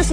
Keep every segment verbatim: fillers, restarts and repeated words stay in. Bruce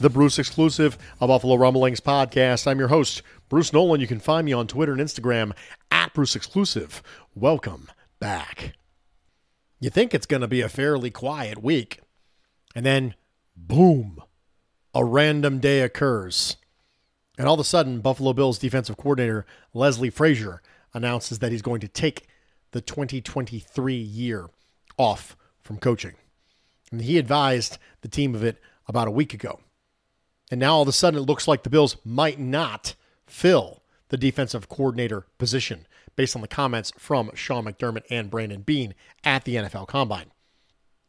the Bruce Exclusive, a Buffalo Rumblings podcast. I'm your host, Bruce Nolan. You can find me on Twitter and Instagram at Bruce Exclusive. Welcome back. You think it's going to be a fairly quiet week, and then, boom, a random day occurs. And all of a sudden, Buffalo Bills defensive coordinator Leslie Frazier announces that he's going to take the twenty twenty-three year off from coaching. And he advised the team of it about a week ago. And now all of a sudden it looks like the Bills might not fill the defensive coordinator position based on the comments from Sean McDermott and Brandon Bean at the N F L Combine.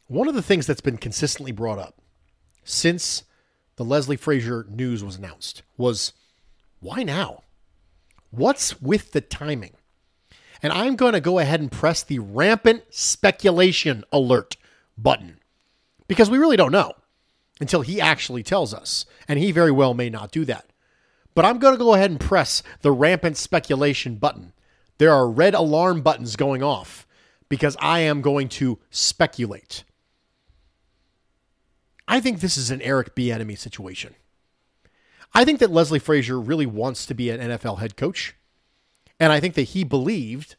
One of the things that's been consistently brought up since the Leslie Frazier news was announced was, why now? What's with the timing? And I'm going to go ahead and press the rampant speculation alert button because we really don't know until he actually tells us. And he very well may not do that. But I'm going to go ahead and press the rampant speculation button. There are red alarm buttons going off because I am going to speculate. I think this is an Eric Bieniemy situation. I think that Leslie Frazier really wants to be an N F L head coach. And I think that he believed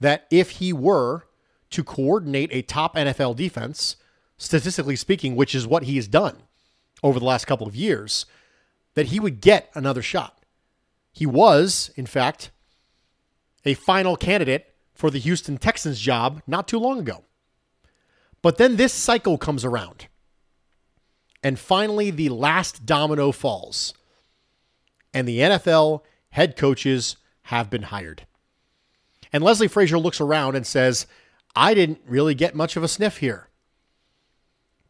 that if he were to coordinate a top N F L defense, statistically speaking, which is what he has done over the last couple of years, that he would get another shot. He was, in fact, a final candidate for the Houston Texans job not too long ago. But then this cycle comes around. And finally, the last domino falls. And the N F L head coaches have been hired. And Leslie Frazier looks around and says, I didn't really get much of a sniff here.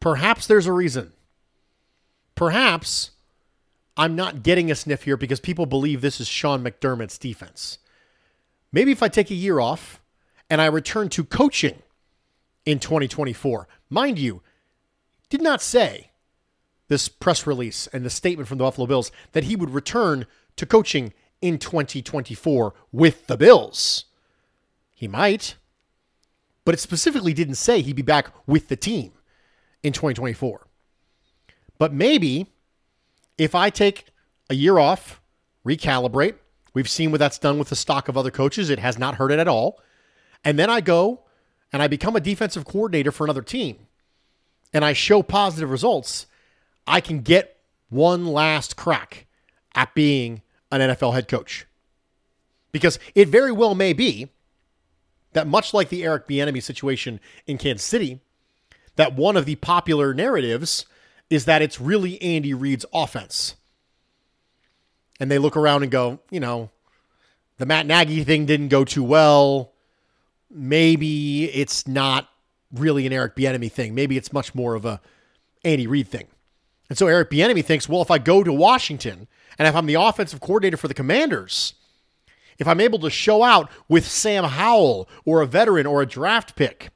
Perhaps there's a reason. Perhaps I'm not getting a sniff here because people believe this is Sean McDermott's defense. Maybe if I take a year off and I return to coaching in twenty twenty-four, mind you, did not say this press release and the statement from the Buffalo Bills that he would return to coaching in twenty twenty-four with the Bills. He might, but it specifically didn't say he'd be back with the team in twenty twenty-four. But maybe if I take a year off, recalibrate, we've seen what that's done with the stock of other coaches. It has not hurt it at all. And then I go and I become a defensive coordinator for another team and I show positive results. I can get one last crack at being an N F L head coach. Because it very well may be that much like the Eric Bieniemy situation in Kansas City, that one of the popular narratives is that it's really Andy Reid's offense. And they look around and go, you know, the Matt Nagy thing didn't go too well. Maybe it's not really an Eric Bieniemy thing. Maybe it's much more of a Andy Reid thing. And so Eric Bieniemy thinks, well, if I go to Washington and if I'm the offensive coordinator for the Commanders, if I'm able to show out with Sam Howell or a veteran or a draft pick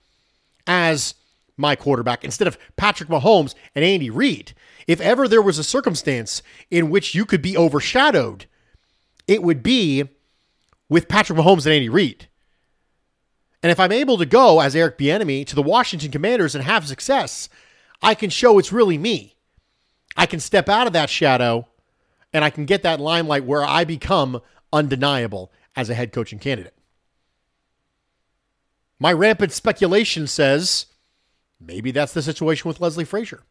as my quarterback instead of Patrick Mahomes and Andy Reid, if ever there was a circumstance in which you could be overshadowed, it would be with Patrick Mahomes and Andy Reid. And if I'm able to go as Eric Bieniemy to the Washington Commanders and have success, I can show it's really me. I can step out of that shadow and I can get that limelight where I become undeniable as a head coaching candidate. My rampant speculation says maybe that's the situation with Leslie Frazier.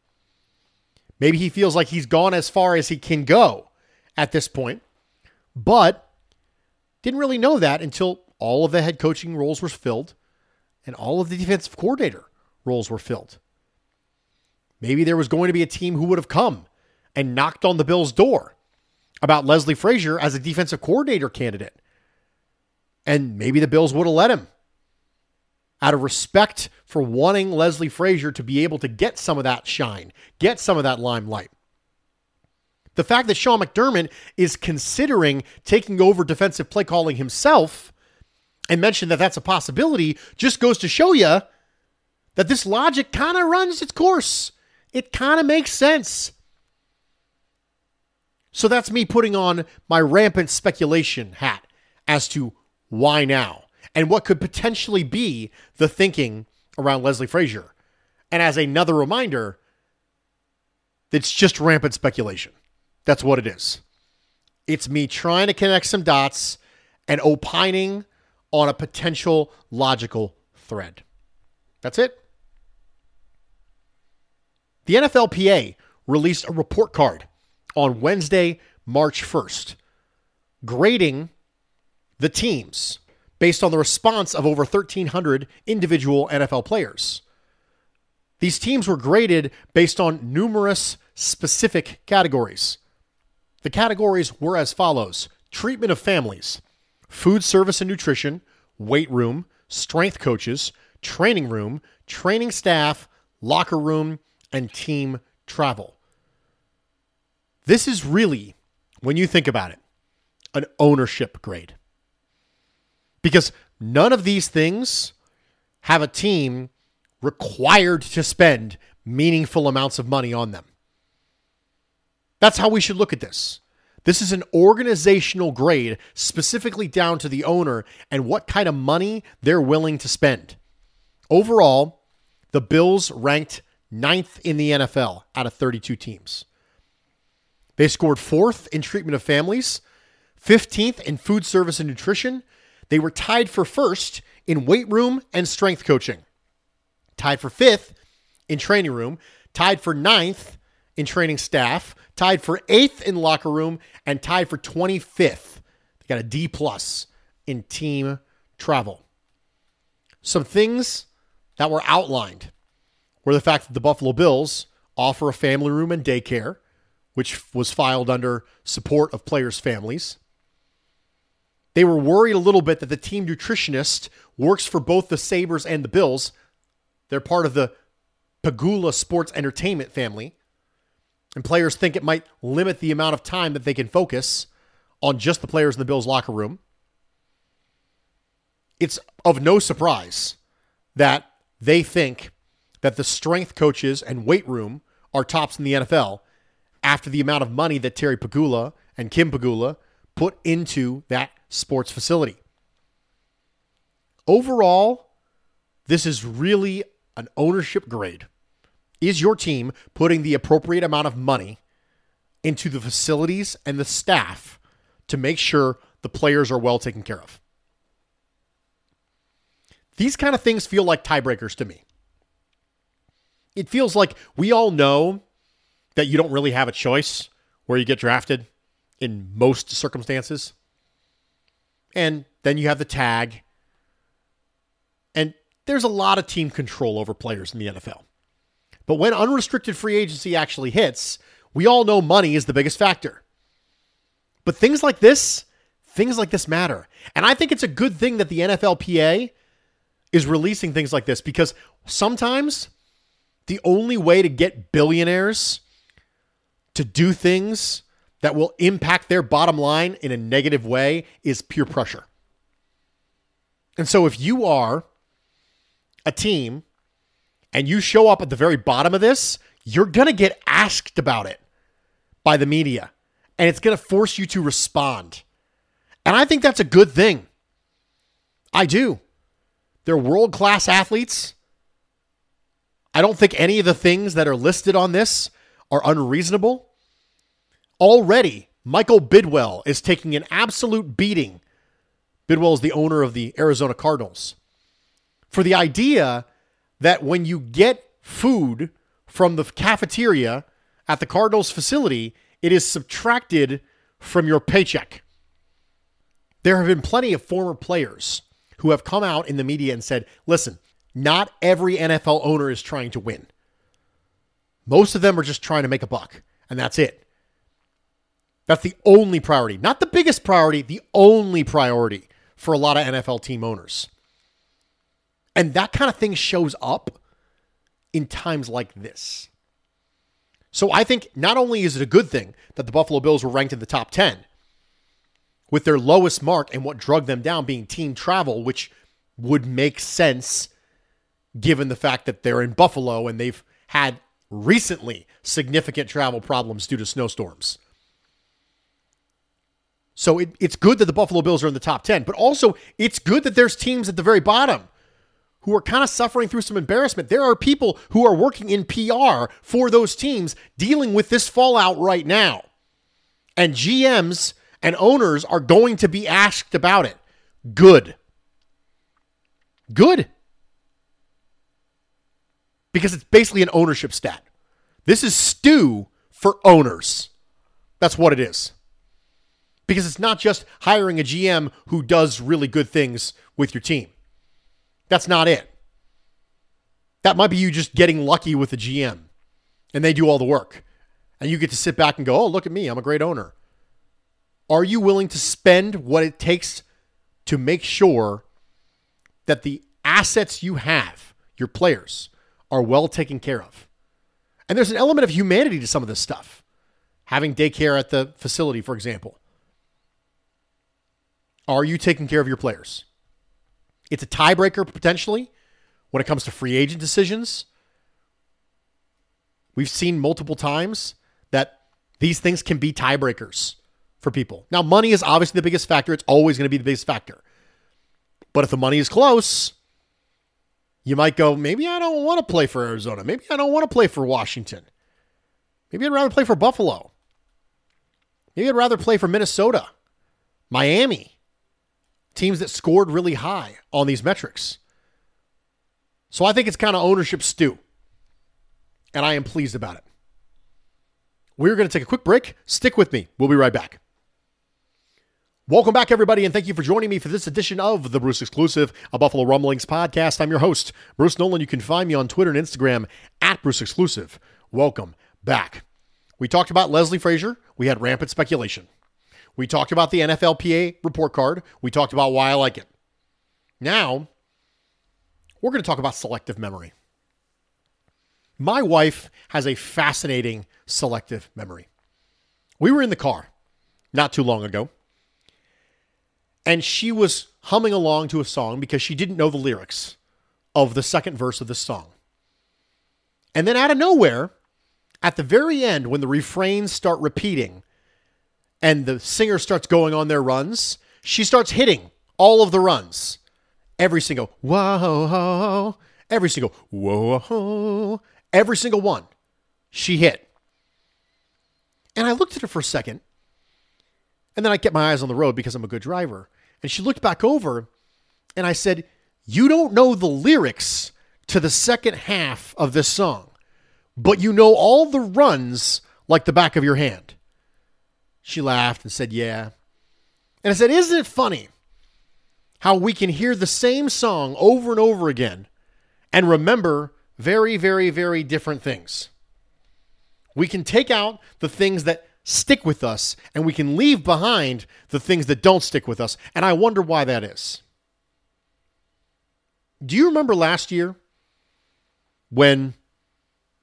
Maybe he feels like he's gone as far as he can go at this point, but didn't really know that until all of the head coaching roles were filled and all of the defensive coordinator roles were filled. Maybe there was going to be a team who would have come and knocked on the Bills' door about Leslie Frazier as a defensive coordinator candidate. And maybe the Bills would have let him out of respect for wanting Leslie Frazier to be able to get some of that shine, get some of that limelight. The fact that Sean McDermott is considering taking over defensive play calling himself and mentioned that that's a possibility just goes to show you that this logic kind of runs its course. It kind of makes sense. So that's me putting on my rampant speculation hat as to why now and what could potentially be the thinking around Leslie Frazier. And as another reminder, it's just rampant speculation. That's what it is. It's me trying to connect some dots and opining on a potential logical thread. That's it. The N F L P A released a report card on Wednesday, March first, grading the teams based on the response of over thirteen hundred individual N F L players. These teams were graded based on numerous specific categories. The categories were as follows: treatment of families, food service and nutrition, weight room, strength coaches, training room, training staff, locker room, and team travel. This is really, when you think about it, an ownership grade. Because none of these things have a team required to spend meaningful amounts of money on them. That's how we should look at this. This is an organizational grade, specifically down to the owner and what kind of money they're willing to spend. Overall, the Bills ranked ninth in the N F L out of thirty-two teams. They scored fourth in treatment of families, fifteenth in food service and nutrition. They were tied for first in weight room and strength coaching, tied for fifth in training room, tied for ninth in training staff, tied for eighth in locker room, and tied for twenty-fifth. They got a D plus in team travel. Some things that were outlined were the fact that the Buffalo Bills offer a family room and daycare, which was filed under support of players' families. They were worried a little bit that the team nutritionist works for both the Sabres and the Bills. They're part of the Pegula Sports Entertainment family, and players think it might limit the amount of time that they can focus on just the players in the Bills' locker room. It's of no surprise that they think that the strength coaches and weight room are tops in the N F L after the amount of money that Terry Pegula and Kim Pegula put into that sports facility. Overall, this is really an ownership grade. Is your team putting the appropriate amount of money into the facilities and the staff to make sure the players are well taken care of? These kind of things feel like tiebreakers to me. It feels like we all know that you don't really have a choice where you get drafted in most circumstances. And then you have the tag. And there's a lot of team control over players in the N F L. But when unrestricted free agency actually hits, we all know money is the biggest factor. But things like this, things like this matter. And I think it's a good thing that the N F L P A is releasing things like this, because sometimes the only way to get billionaires to do things that will impact their bottom line in a negative way is peer pressure. And so if you are a team and you show up at the very bottom of this, you're going to get asked about it by the media, and it's going to force you to respond. And I think that's a good thing. I do. They're world-class athletes. I don't think any of the things that are listed on this are unreasonable. Already, Michael Bidwill is taking an absolute beating. Bidwill is the owner of the Arizona Cardinals. For the idea that when you get food from the cafeteria at the Cardinals facility, it is subtracted from your paycheck. There have been plenty of former players who have come out in the media and said, listen, not every N F L owner is trying to win. Most of them are just trying to make a buck, and that's it. That's the only priority, not the biggest priority, the only priority for a lot of N F L team owners. And that kind of thing shows up in times like this. So I think not only is it a good thing that the Buffalo Bills were ranked in the top ten, with their lowest mark and what drug them down being team travel, which would make sense given the fact that they're in Buffalo and they've had recently significant travel problems due to snowstorms. So it, it's good that the Buffalo Bills are in the top ten, but also it's good that there's teams at the very bottom who are kind of suffering through some embarrassment. There are people who are working in P R for those teams dealing with this fallout right now. And G Ms and owners are going to be asked about it. Good. Good. Because it's basically an ownership stat. This is stew for owners. That's what it is. Because it's not just hiring a G M who does really good things with your team. That's not it. That might be you just getting lucky with a G M and they do all the work and you get to sit back and go, oh, look at me, I'm a great owner. Are you willing to spend what it takes to make sure that the assets you have, your players, are well taken care of? And there's an element of humanity to some of this stuff. Having daycare at the facility, for example. Are you taking care of your players? It's a tiebreaker potentially when it comes to free agent decisions. We've seen multiple times that these things can be tiebreakers for people. Now, money is obviously the biggest factor. It's always going to be the biggest factor. But if the money is close, you might go, maybe I don't want to play for Arizona. Maybe I don't want to play for Washington. Maybe I'd rather play for Buffalo. Maybe I'd rather play for Minnesota, Miami. Teams that scored really high on these metrics. So I think it's kind of ownership stew. And I am pleased about it. We're going to take a quick break. Stick with me. We'll be right back. Welcome back, everybody, and thank you for joining me for this edition of the Bruce Exclusive, a Buffalo Rumblings podcast. I'm your host, Bruce Nolan. You can find me on Twitter and Instagram at Bruce Exclusive. Welcome back. We talked about Leslie Frazier. We had rampant speculation. We talked about the N F L P A report card. We talked about why I like it. Now, we're going to talk about selective memory. My wife has a fascinating selective memory. We were in the car not too long ago, and she was humming along to a song because she didn't know the lyrics of the second verse of this song. And then out of nowhere, at the very end, when the refrains start repeating, and the singer starts going on their runs, she starts hitting all of the runs. Every single, whoa, every single, whoa, every single one she hit. And I looked at her for a second, and then I kept my eyes on the road because I'm a good driver. And she looked back over, and I said, you don't know the lyrics to the second half of this song, but you know all the runs like the back of your hand. She laughed and said, yeah. And I said, isn't it funny how we can hear the same song over and over again and remember very, very, very different things? We can take out the things that stick with us and we can leave behind the things that don't stick with us. And I wonder why that is. Do you remember last year when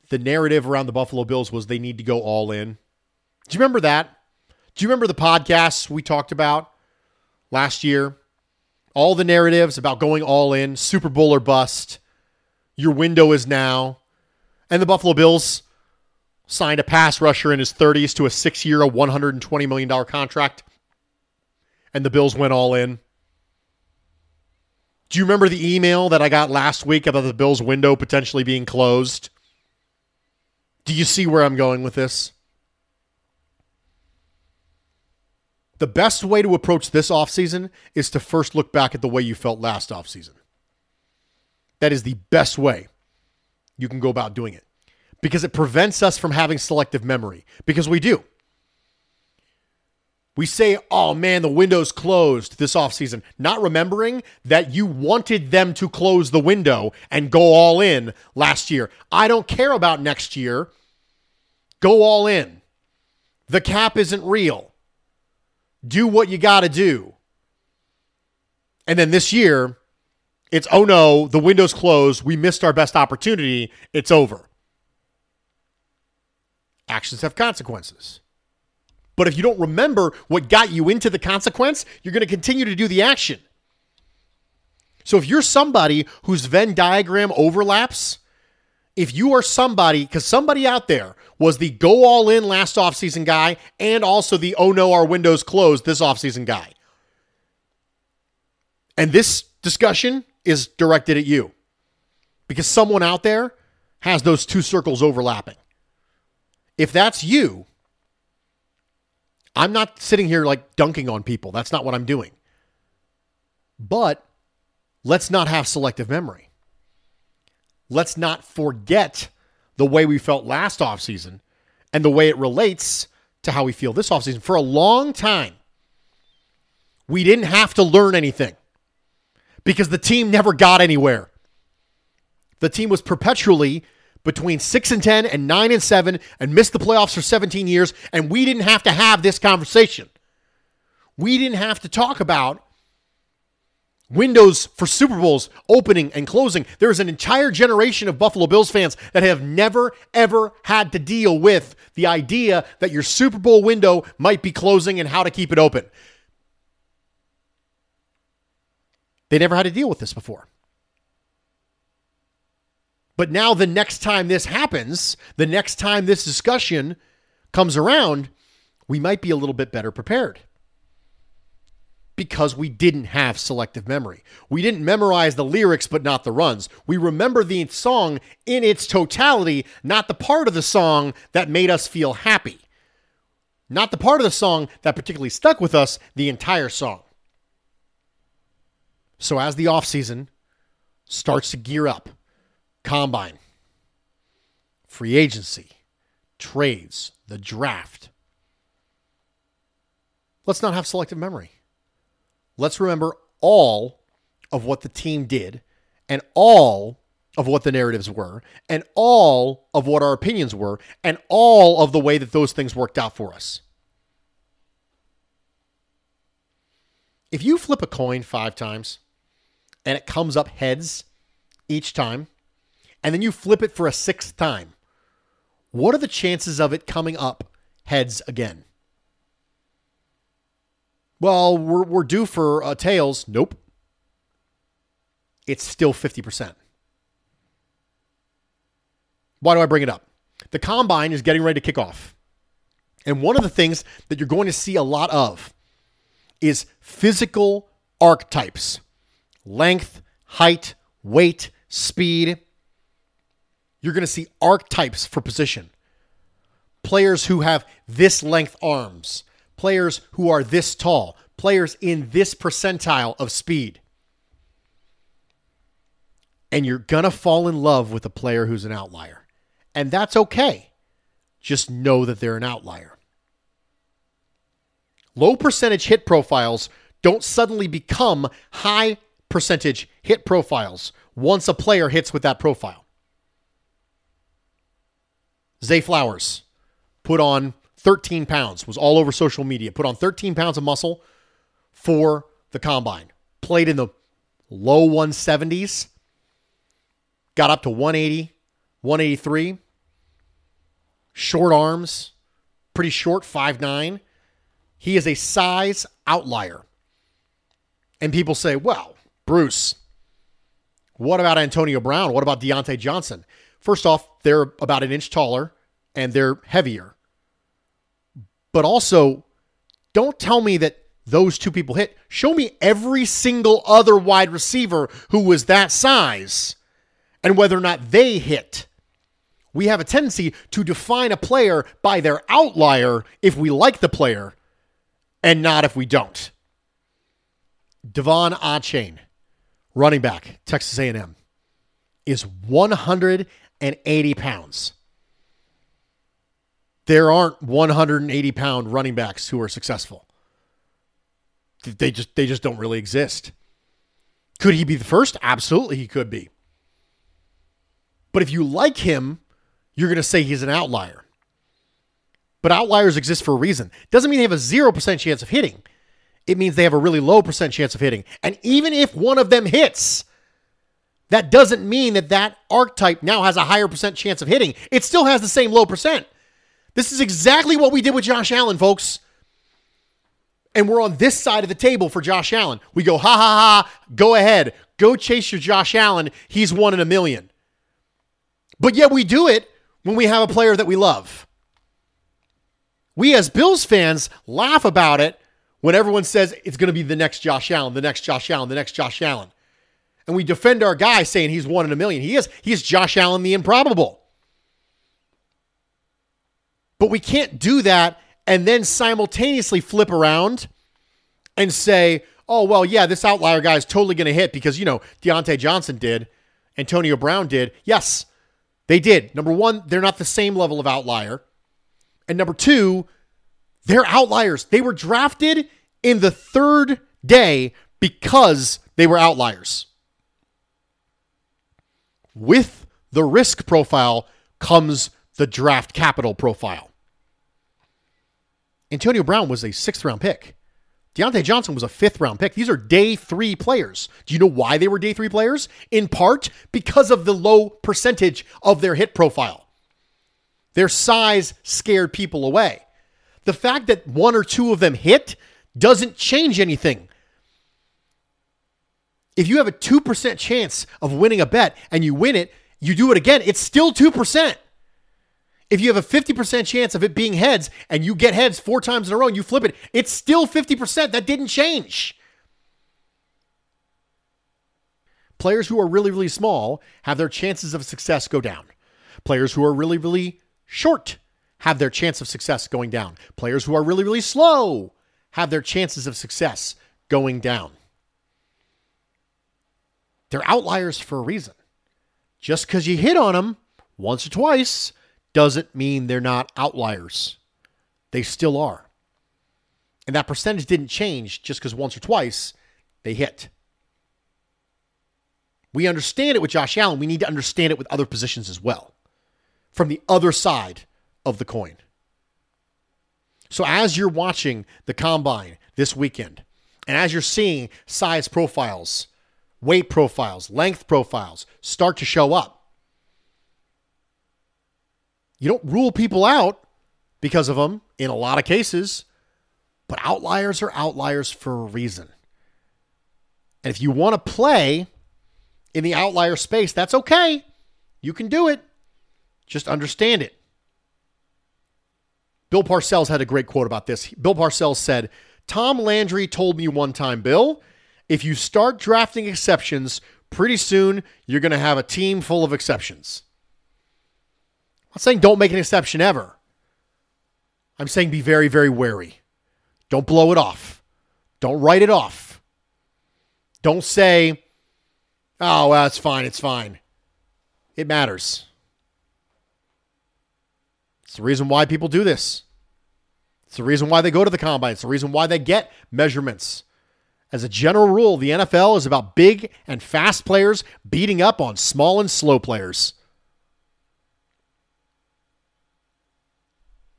the narrative around the Buffalo Bills was they need to go all in? Do you remember that? Do you remember the podcasts we talked about last year? All the narratives about going all in, Super Bowl or bust, your window is now. And the Buffalo Bills signed a pass rusher in his thirties to a six-year, one hundred twenty million dollars contract. And the Bills went all in. Do you remember the email that I got last week about the Bills window potentially being closed? Do you see where I'm going with this? The best way to approach this offseason is to first look back at the way you felt last offseason. That is the best way you can go about doing it because it prevents us from having selective memory because we do. We say, oh man, the window's closed this offseason, not remembering that you wanted them to close the window and go all in last year. I don't care about next year. Go all in. The cap isn't real. Do what you got to do. And then this year, it's, oh no, the window's closed. We missed our best opportunity. It's over. actions have consequences. But if you don't remember what got you into the consequence, you're going to continue to do the action. So if you're somebody whose Venn diagram overlaps, if you are somebody, because somebody out there was the go all in last offseason guy and also the, oh no, our window's closed this offseason guy. And this discussion is directed at you because someone out there has those two circles overlapping. If that's you, I'm not sitting here like dunking on people. That's not what I'm doing. But let's not have selective memory. Let's not forget the way we felt last offseason and the way it relates to how we feel this offseason. For a long time, we didn't have to learn anything because the team never got anywhere. The team was perpetually between six and ten and nine and seven and missed the playoffs for seventeen years. And we didn't have to have this conversation. We didn't have to talk about windows for Super Bowls opening and closing. There is an entire generation of Buffalo Bills fans that have never, ever had to deal with the idea that your Super Bowl window might be closing and how to keep it open. They never had to deal with this before. But now the next time this happens, the next time this discussion comes around, we might be a little bit better prepared because we didn't have selective memory. We didn't memorize the lyrics, but not the runs. We remember the song in its totality, not the part of the song that made us feel happy, not the part of the song that particularly stuck with us, the entire song. So as the offseason starts to gear up, combine, free agency, trades, the draft. Let's not have selective memory. Let's remember all of what the team did and all of what the narratives were and all of what our opinions were and all of the way that those things worked out for us. If you flip a coin five times and it comes up heads each time, and then you flip it for a sixth time, what are the chances of it coming up heads again? Well, we're we're due for uh, tails. Nope. It's still fifty percent. Why do I bring it up? The combine is getting ready to kick off. And one of the things that you're going to see a lot of is physical archetypes. Length, height, weight, speed. You're going to see archetypes for position. Players who have this length arms, players who are this tall, players in this percentile of speed. And you're going to fall in love with a player who's an outlier. And that's okay. Just know that they're an outlier. Low percentage hit profiles don't suddenly become high percentage hit profiles once a player hits with that profile. Zay Flowers put on thirteen pounds, was all over social media, put on thirteen pounds of muscle for the combine, played in the low one seventies, got up to one eighty, one eighty-three, short arms, pretty short, five nine. He is a size outlier. And people say, well, Bruce, what about Antonio Brown? What about Deontay Johnson? First off, they're about an inch taller and they're heavier. But also, don't tell me that those two people hit. Show me every single other wide receiver who was that size and whether or not they hit. We have a tendency to define a player by their outlier if we like the player and not if we don't. Devin Achane, running back, Texas A and M, is one hundred eighty pounds. There aren't one hundred eighty pound running backs who are successful. They just, they just don't really exist. Could he be the first? Absolutely. He could be. But if you like him, you're going to say he's an outlier, but outliers exist for a reason. Doesn't mean they have a zero percent chance of hitting. It means they have a really low percent chance of hitting. And even if one of them hits, that doesn't mean that that archetype now has a higher percent chance of hitting. It still has the same low percent. This is exactly what we did with Josh Allen, folks. And we're on this side of the table for Josh Allen. We go, ha, ha, ha, go ahead. Go chase your Josh Allen. He's one in a million. But yet we do it when we have a player that we love. We as Bills fans laugh about it when everyone says it's going to be the next Josh Allen, the next Josh Allen, the next Josh Allen. And we defend our guy saying he's one in a million. He is. He is Josh Allen, the improbable. But we can't do that and then simultaneously flip around and say, oh, well, yeah, this outlier guy is totally going to hit because, you know, Deontay Johnson did, Antonio Brown did. Yes, they did. Number one, they're not the same level of outlier. And number two, they're outliers. They were drafted in the third day because they were outliers. With the risk profile comes the draft capital profile. Antonio Brown was a sixth round pick. Deontay Johnson was a fifth round pick. These are day three players. Do you know why they were day three players? In part because of the low percentage of their hit profile. Their size scared people away. The fact that one or two of them hit doesn't change anything. If you have a two percent chance of winning a bet and you win it, you do it again, it's still two percent. If you have a fifty percent chance of it being heads and you get heads four times in a row and you flip it, it's still fifty percent. That didn't change. Players who are really, really small have their chances of success go down. Players who are really, really short have their chance of success going down. Players who are really, really slow have their chances of success going down. They're outliers for a reason. Just because you hit on them once or twice doesn't mean they're not outliers. They still are. And that percentage didn't change just because once or twice they hit. We understand it with Josh Allen. We need to understand it with other positions as well, from the other side of the coin. So as you're watching the combine this weekend, and as you're seeing size profiles, weight profiles, length profiles start to show up, you don't rule people out because of them in a lot of cases, but outliers are outliers for a reason. And if you want to play in the outlier space, that's okay. You can do it. Just understand it. Bill Parcells had a great quote about this. Bill Parcells said, "Tom Landry told me one time, Bill, if you start drafting exceptions, pretty soon you're going to have a team full of exceptions." I'm saying don't make an exception ever. I'm saying be very, very wary. Don't blow it off. Don't write it off. Don't say, oh, well, it's fine, it's fine. It matters. It's the reason why people do this. It's the reason why they go to the combine. It's the reason why they get measurements. As a general rule, the N F L is about big and fast players beating up on small and slow players.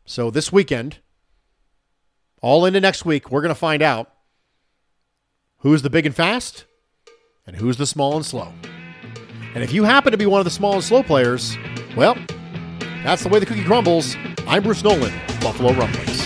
So this weekend, all into next week, we're going to find out who's the big and fast and who's the small and slow. And if you happen to be one of the small and slow players, well, that's the way the cookie crumbles. I'm Bruce Nolan, Buffalo Rumblings.